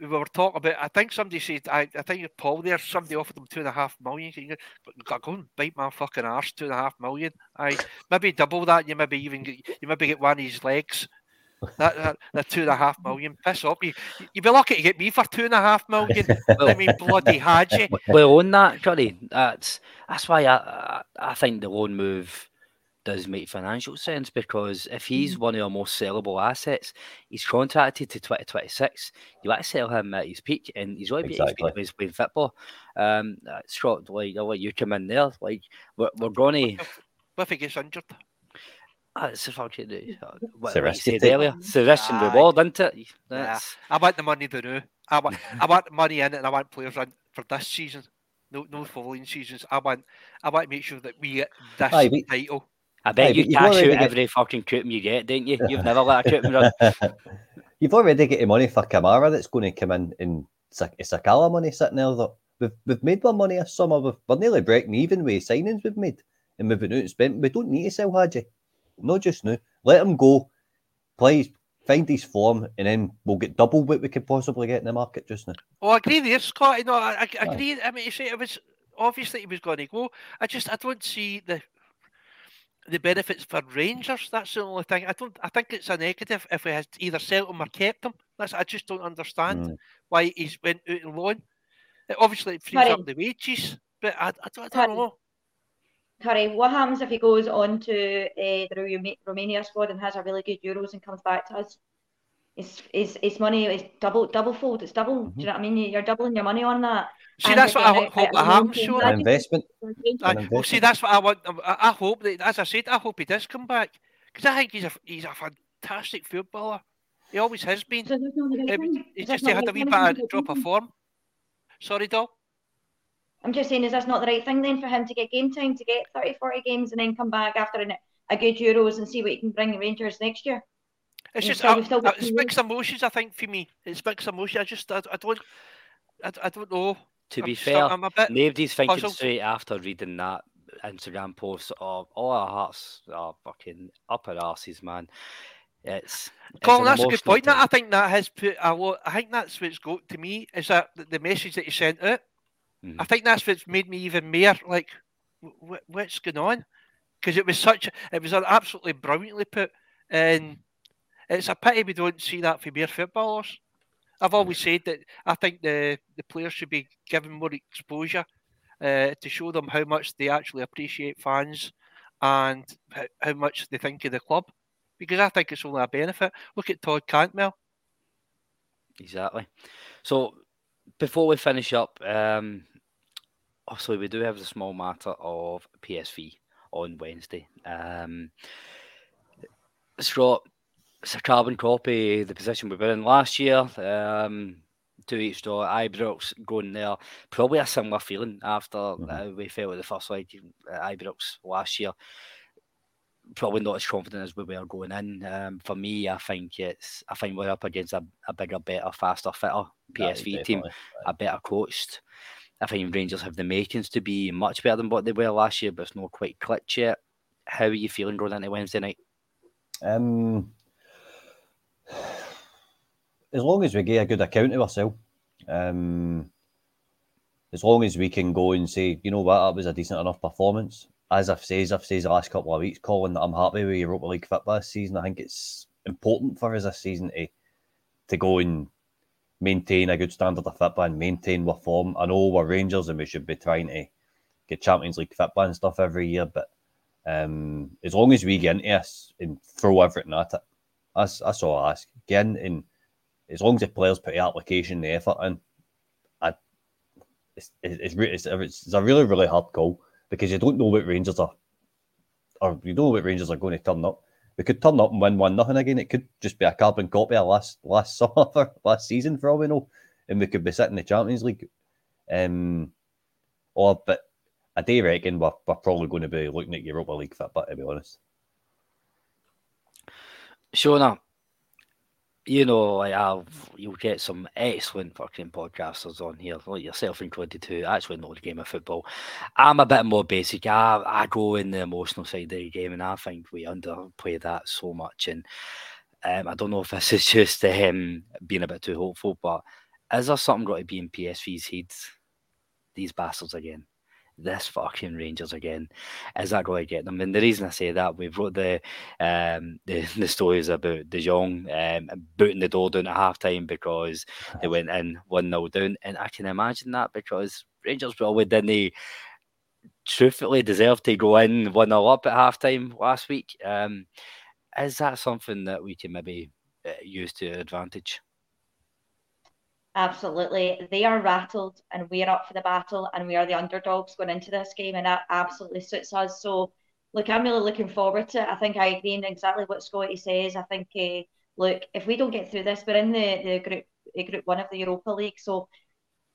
we were talking about, I think somebody said, I think Paul there, somebody offered him 2.5 million. You go and bite my fucking arse, 2.5 million. Maybe double that, you maybe get one of his legs. That 2.5 million. Piss up. You'd be lucky to get me for 2.5 million. I mean, bloody Hagi. Well, on that, Curry, that's why I think the loan move does make financial sense, because if he's one of our most sellable assets, he's contracted to 2026. You like to sell him at his peak, and he's already at his peak of his playing football. Scott, like, I'll let you come in there. Like, we're going to. What if he gets injured? It's a fucking what I said earlier. It's a risk and reward, isn't it? I want the money to do. I want money in it, and I want players in for this season. No following seasons. I want to make sure that we get this title. I bet you cash out every fucking coupon you get, don't you? You've never let a coupon run. You've already got the money for Kamara that's going to come in Sakala money sitting there. Though we've made more money this summer. We're nearly breaking even with signings we've made and moving out and spent. We don't need to sell Hagi. Not just now. Let him go, play, find his form, and then we'll get double what we could possibly get in the market just now. Oh, I agree there, Scott. No, I agree. I mean, you say it was obviously he was going to go. I don't see the benefits for Rangers. That's the only thing. I think it's a negative if we had either sold him or kept him. I just don't understand why he's went out on loan. Obviously, it frees up the wages, but I don't know. Curry, what happens if he goes on to the Romania squad and has a really good Euros and comes back to us? His money is double fold. It's double. Mm-hmm. Do you know what I mean? You're doubling your money on that. See, and that's what I hope that happens. Sure, an investment. Well, see, that's what I want. I hope that, as I said, I hope he does come back, because I think he's a fantastic footballer. He always has been. So he just had a wee bad drop of form. Sorry, Dol. I'm just saying, is that's not the right thing then for him to get game time, to get 30, 40 games and then come back after a good Euros and see what he can bring Rangers next year? It's just it's mixed emotions, I think, for me. It's mixed emotions. I don't know. To be fair, nobody's thinking straight after reading that Instagram post of all our hearts are fucking upper arses, man. Colin, that's a good point. That I think that has put a lot. I think that's what's got to me, is that the message that he sent out. I think that's what's made me even more like, what's going on? Because it was absolutely brilliantly put, and it's a pity we don't see that for mere footballers. I've always said that I think the players should be given more exposure to show them how much they actually appreciate fans and how much they think of the club, because I think it's only a benefit. Look at Todd Cantwell. Exactly. So before we finish up, obviously we do have the small matter of PSV on Wednesday. Scott, it's a carbon copy of the position we were in last year. 2-8 draw, Ibrox going there. Probably a similar feeling after we fell at the first leg at Ibrox last year. Probably not as confident as we were going in. For me, I think we're up against a bigger, better, faster, fitter PSV team, a better coached. I think Rangers have the makings to be much better than what they were last year, but it's not quite clicked yet. How are you feeling going into Wednesday night? As long as we get a good account of ourselves, as long as we can go and say, you know what, that was a decent enough performance. As I've said the last couple of weeks, Colin, that I'm happy with Europa League football this season. I think it's important for us this season to go and maintain a good standard of football and maintain our form. I know we're Rangers and we should be trying to get Champions League football and stuff every year, but as long as we get into us and throw everything at it, that's all I ask. Again, and as long as the players put the application, the effort in, it's a really, really hard call. Because you don't know what Rangers are, or you don't know what Rangers are going to turn up. We could turn up and win 1-0 again. It could just be a carbon copy of last summer, last season for all we know, and we could be sitting in the Champions League. But I do reckon we're probably going to be looking at Europa League football, to be honest. Shona, you know, you'll get some excellent fucking podcasters on here, like yourself included, who actually know the game of football. I'm a bit more basic. I go in the emotional side of the game, and I think we underplay that so much. And I don't know if this is just being a bit too hopeful, but is there something got to be in PSV's heads? These bastards again. This fucking Rangers again. Is that going to get them? And the reason I say that, we've wrote the stories about De Jong booting the door down at half-time because they went in 1-0 down. And I can imagine that, because Rangers probably didn't truthfully deserve to go in 1-0 up at half-time last week. Is that something that we can maybe use to our advantage? Absolutely. They are rattled and we are up for the battle, and we are the underdogs going into this game, and that absolutely suits us. So, look, I'm really looking forward to it. I think I agree in exactly what Scotty says. I think, look, if we don't get through this, we're in the group one of the Europa League. So,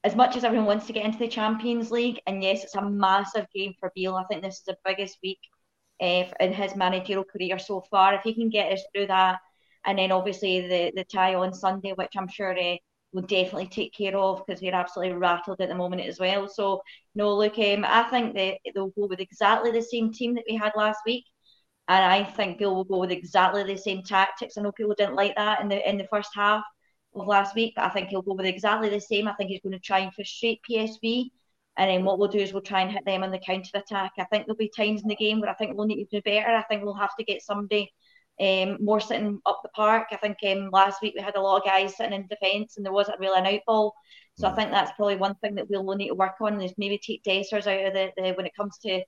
as much as everyone wants to get into the Champions League, and yes, it's a massive game for Beale. I think this is the biggest week in his managerial career so far. If he can get us through that, and then obviously the tie on Sunday, which I'm sure... we'll definitely take care of, because we're absolutely rattled at the moment as well. So, no, look, I think they'll go with exactly the same team that we had last week. And I think Bill will go with exactly the same tactics. I know people didn't like that in the first half of last week, but I think he'll go with exactly the same. I think he's going to try and frustrate PSV. And then what we'll do is we'll try and hit them on the counter-attack. I think there'll be times in the game where I think we'll need to do better. I think we'll have to get somebody... more sitting up the park. I think last week we had a lot of guys sitting in defence and there wasn't really an out ball. So I think that's probably one thing that we'll need to work on, is maybe take Dessers out of the when it comes to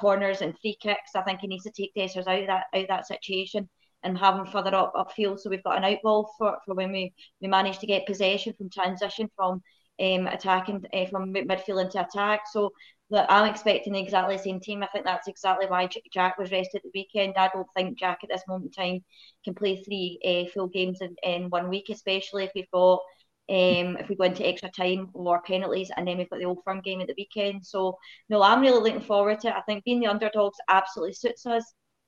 corners and free kicks. I think he needs to take Dessers out of that situation and have him further upfield. So we've got an out ball for when we manage to get possession from transition from attacking from midfield into attack. So look, I'm expecting exactly the same team. I think that's exactly why Jack was rested at the weekend. I don't think Jack at this moment in time can play three full games in 1 week, especially if we've got if we go into extra time or penalties, and then we've got the Old Firm game at the weekend. So no, I'm really looking forward to it. I think being the underdogs absolutely suits us.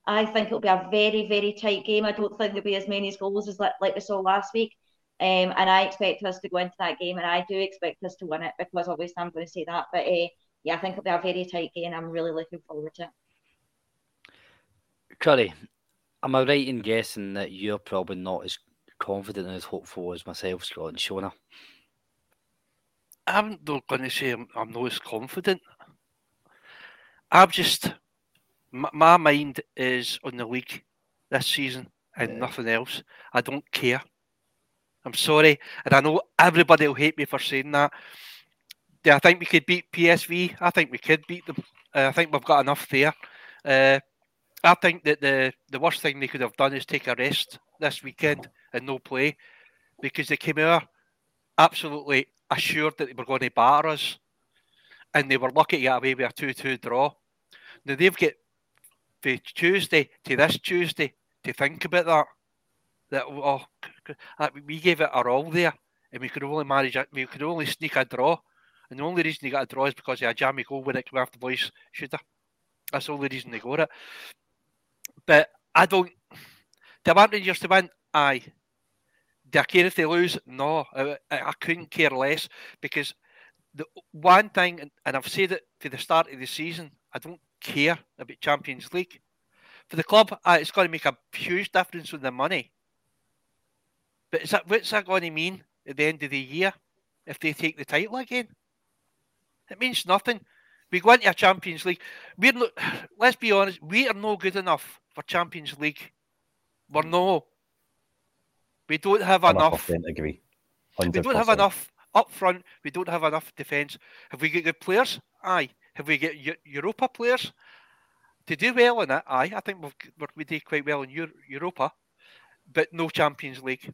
I think it'll be a very, very tight game. I don't think there'll be as many goals as like we saw last week. And I expect us to go into that game, and I do expect us to win it, because obviously I'm going to say that. But yeah, I think it'll be a very tight game. I'm really looking forward to it. Curry, am I right in guessing that you're probably not as confident and as hopeful as myself, Scott and Shona? I'm not going to say I'm not as confident. I'm just... My mind is on the league this season and nothing else. I don't care. I'm sorry, and I know everybody will hate me for saying that. Do I think we could beat PSV? I think we could beat them. I think we've got enough there. I think that the worst thing they could have done is take a rest this weekend and no play. because they came here absolutely assured that they were going to batter us, and they were lucky to get away with a 2-2 draw. Now they've got from Tuesday to this Tuesday to think about that. That, oh, we gave it our all there, and we could only manage it. We could only sneak a draw, and the only reason they got a draw is because of a jammy goal when it came off the boys' shooter. That's the only reason they got it. But I don't. Do I want Rangers to win? Aye. Do I care if they lose? No. I couldn't care less, because the one thing, and I've said it to the start of the season, I don't care about Champions League. For the club, it's going to make a huge difference with the money. But is that, what's that going to mean at the end of the year if they take the title again? It means nothing. We go into a Champions League. We're no, let's be honest, we are no good enough for Champions League. We're no. We don't have enough. I agree. 100%. We don't have enough up front. We don't have enough defence. Have we got good players? Aye. Have we got Europa players? To do well in it, aye. I think we did quite well in Europa. But no Champions League.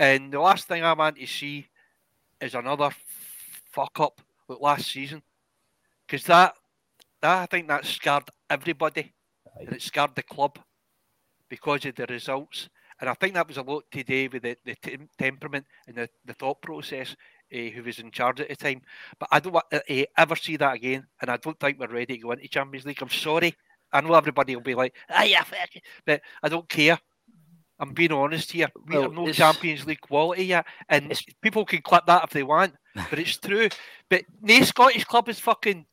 And the last thing I want to see is another fuck-up like last season. Because I think that scarred everybody. Aye. And it scarred the club because of the results. And I think that was a lot today with the temperament and the thought process who was in charge at the time. But I don't want to ever see that again. And I don't think we're ready to go into Champions League. I'm sorry. I know everybody will be like, ah, yeah, but I don't care. I'm being honest here. We have no Champions League quality yet. And people can clip that if they want. But it's true. But no Scottish club is fucking...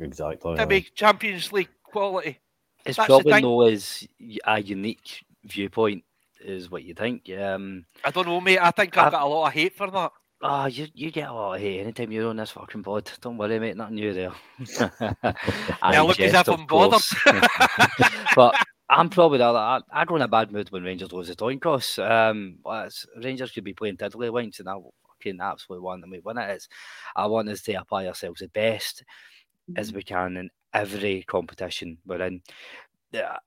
Exactly. To make Champions League quality. It's problem, though, is a unique viewpoint is what you think. I don't know, mate. I think I've got a lot of hate for that. Ah, you get a lot of hate anytime you're on this fucking pod. Don't worry, mate. Nothing new there. I look as if I'm bothered. But... I'm probably that. I go in a bad mood when Rangers lose the Toyn Cross. Rangers could be playing diddly winks, and I fucking absolutely want them to win it. I want us to apply ourselves the best as we can in every competition we're in.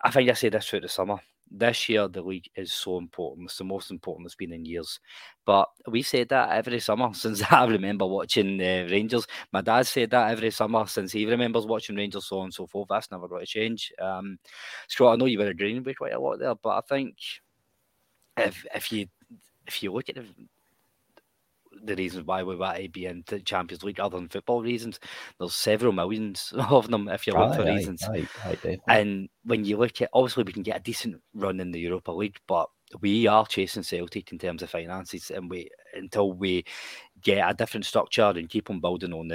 I think I said this throughout the summer. This year, the league is so important. It's the most important it's been in years. But we said that every summer since I remember watching Rangers. My dad said that every summer since he remembers watching Rangers, so on and so forth. That's never going to change. Scott, I know you were agreeing with quite a lot there, but I think if you look at the reasons why we want to be in the Champions League other than football reasons, there's several millions of them if you look for reasons. And when you look at, obviously we can get a decent run in the Europa League, but we are chasing Celtic in terms of finances, and until we get a different structure and keep on building on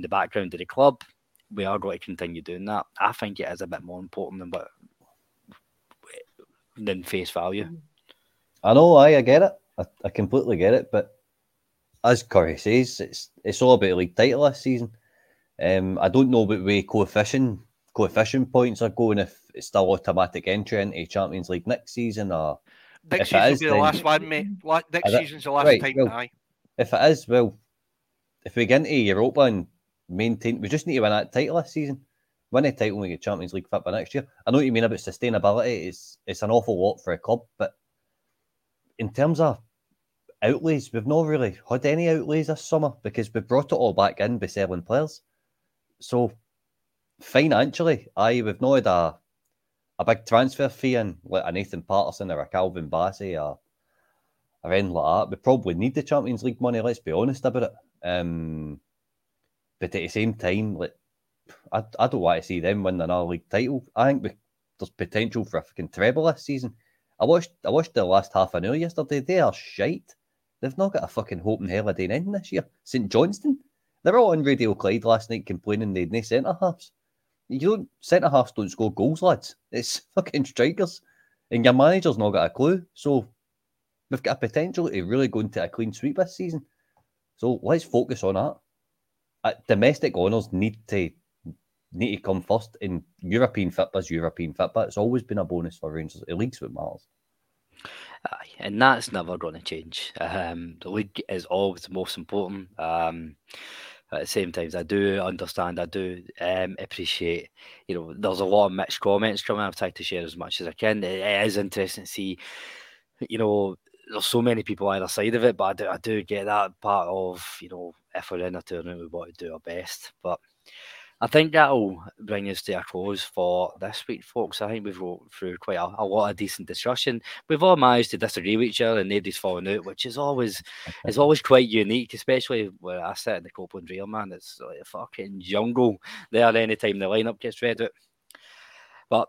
the background of the club, we are going to continue doing that. I think it is a bit more important than face value. I know, I get it. I completely get it, but as Curry says, it's all about the league title this season. I don't know what way coefficient points are going, if it's still automatic entry into Champions League next season. Or next season will be the last one, mate. Next season's the last time. Well, if it is, well, if we get into Europa and maintain, we just need to win that title this season. Win the title when we get Champions League fit by next year. I know what you mean about sustainability. It's an awful lot for a club, but in terms of outlays, we've not really had any outlays this summer because we brought it all back in by selling players. So financially, we've not had a big transfer fee in like a Nathan Patterson or a Calvin Bassey or anything like that. We probably need the Champions League money, let's be honest about it. But at the same time, I don't want to see them win another league title. I think there's potential for a fucking treble this season. I watched the last half an hour yesterday. They are shite. They've not got a fucking hope in hell of an end this year. St Johnstone, they were all on Radio Clyde last night complaining they had no centre-halves. Centre-halves don't score goals, lads. It's fucking strikers. And your manager's not got a clue. So we've got a potential to really go into a clean sweep this season. So let's focus on that. Domestic honours need to come first, in European football is European football. It's always been a bonus for Rangers. The league's what matters. And that's never going to change. The league is always the most important. At the same time, I do understand, I do appreciate, there's a lot of mixed comments coming. I've tried to share as much as I can. It is interesting to see, there's so many people either side of it, but I do get that part of, you know, if we're in a tournament, we want to do our best. But I think that'll bring us to a close for this week, folks. I think we've wrote through quite a lot of decent discussion. We've all managed to disagree with each other and nobody's fallen out, which is always quite unique, especially where I sit in the Copeland Rail, man. It's like a fucking jungle there any time the lineup gets read out. But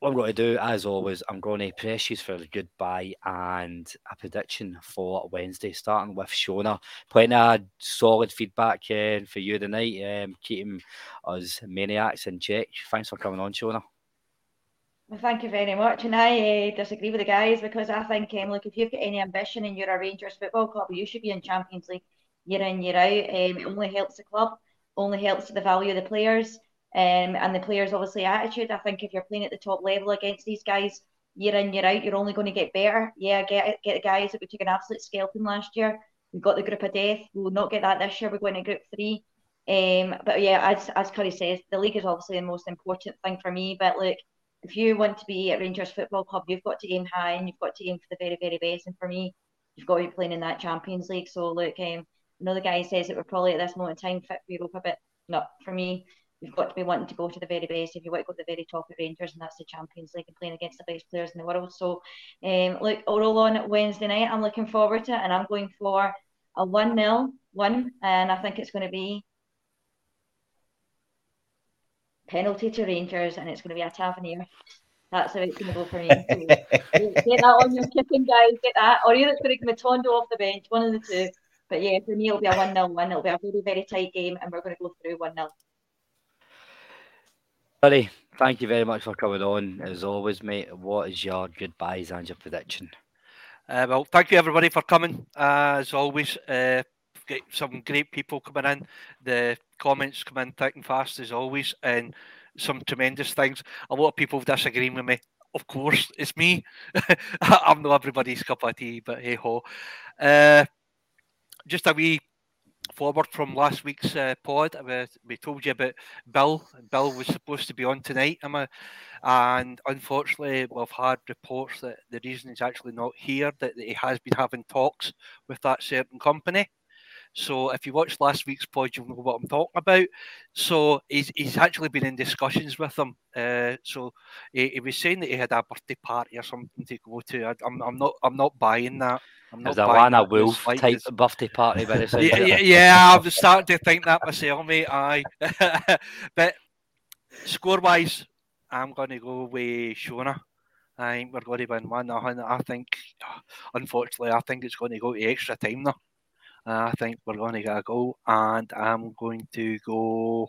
what I'm going to do, as always, I'm going to press you for a goodbye and a prediction for Wednesday, starting with Shona. Plenty of solid feedback for you tonight, keeping us maniacs in check. Thanks for coming on, Shona. Well, thank you very much. And I disagree with the guys, because I think, look, if you've got any ambition and you're a Rangers football club, you should be in Champions League year in, year out. It only helps the club, only helps the value of the players. And the players' obviously attitude. I think if you're playing at the top level against these guys year in, year out, you're only going to get better. Yeah, get the guys that we took an absolute scalping last year. We got the group of death. We will not get that this year. We're going to group 3. But yeah, as Curry says, the league is obviously the most important thing for me. But look, if you want to be at Rangers Football Club, you've got to aim high and you've got to aim for the very, very best. And for me, you've got to be playing in that Champions League. So look, another guy says that we're probably at this moment in time fit for Europa, but not for me. You've got to be wanting to go to the very best if you want to go to the very top of Rangers, and that's the Champions League and playing against the best players in the world. So, look, I'll roll on Wednesday night. I'm looking forward to it, and I'm going for a 1-0 win, and I think it's going to be penalty to Rangers, and it's going to be a Tavernier. That's how it's going to go for me. So, get that on your kicking, guys. Get that. Or either it's going to be Matondo off the bench, one of the two. But yeah, for me, it'll be a 1-0 win. It'll be a very, very tight game, and we're going to go through 1-0. Curry, thank you very much for coming on. As always, mate, what is your goodbyes and your prediction? Well, thank you everybody for coming. As always, get some great people coming in. The comments come in thick and fast as always, and some tremendous things. A lot of people disagreeing with me. Of course, it's me. I'm not everybody's cup of tea, but hey ho. Just a wee forward from last week's pod, we told you about Bill. Bill was supposed to be on tonight, and unfortunately, we've had reports that the reason he's actually not here, that he has been having talks with that certain company. So if you watched last week's pod, you'll know what I'm talking about. So he's actually been in discussions with them. So he was saying that he had a birthday party or something to go to. I'm not buying that. Is that Lana Wolf type birthday party by the side? Yeah, I'm starting to think that myself, mate. Aye. But score-wise, I'm going to go with Shona. I think we're going to win 1-0. I think, unfortunately, I think it's going to go to extra time now. I think we're going to get a goal, and I'm going to go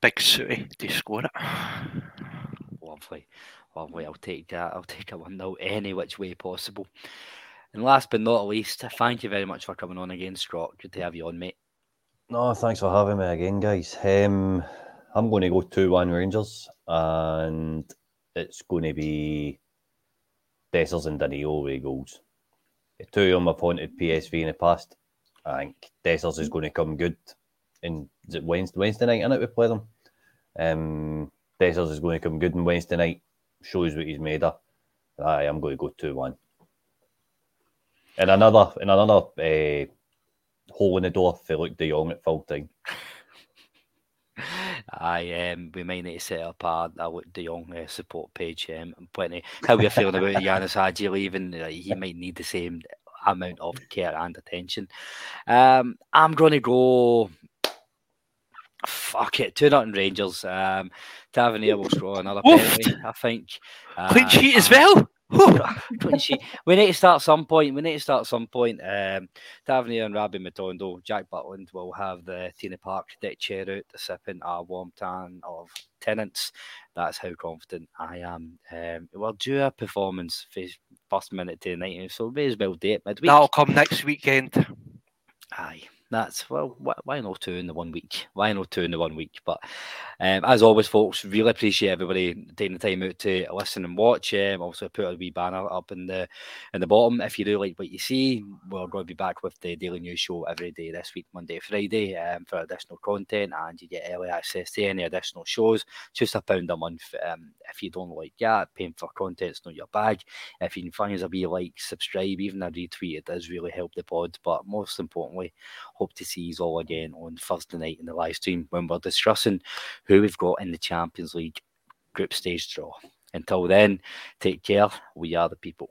Big Sooty to score it. Lovely. I'll take that. I'll take a 1-0 any which way possible. And last but not least, thank you very much for coming on again, Scott. Good to have you on, mate. No, thanks for having me again, guys. I'm going to go 2-1 Rangers, and it's going to be Dessers and Danilo with goals. The two of them have haunted PSV in the past. I think Dessers is going to come good. And is it Wednesday night, isn't it, we play them? Dessers is going to come good on Wednesday night. Shows what he's made of. Aye, I'm going to go 2-1. And another hole in the door for Luke de Jong at full time. Aye, we might need to set up a Luke de Jong support page. Plenty. How are you feeling about Ianis Hagi leaving? He might need the same amount of care and attention. I'm going to go... Fuck it, 2-0 Rangers. Tavernier will score another penalty, I think. Clean sheet as well. Clean sheet. We need to start some point. Tavernier and Rabbi Matondo, Jack Butland will have the Tina Park deck chair out, sipping a warm tan of tenants. That's how confident I am. We'll do a performance for the first minute to the night, so we may as well do it midweek. That'll come next weekend. Aye. That's, well, why not two in the 1 week? Why not two in the 1 week? But as always, folks, really appreciate everybody taking the time out to listen and watch. Also, put a wee banner up in the bottom. If you do like what you see, we're going to be back with the Daily News Show every day this week, Monday to Friday, for additional content, and you get early access to any additional shows. Just £1 a month. If you don't like that, paying for content's not your bag. If you can find us a wee like, subscribe, even a retweet, it does really help the pod. But most importantly, hope to see you all again on Thursday night in the live stream when we're discussing who we've got in the Champions League group stage draw. Until then, take care. We are the people.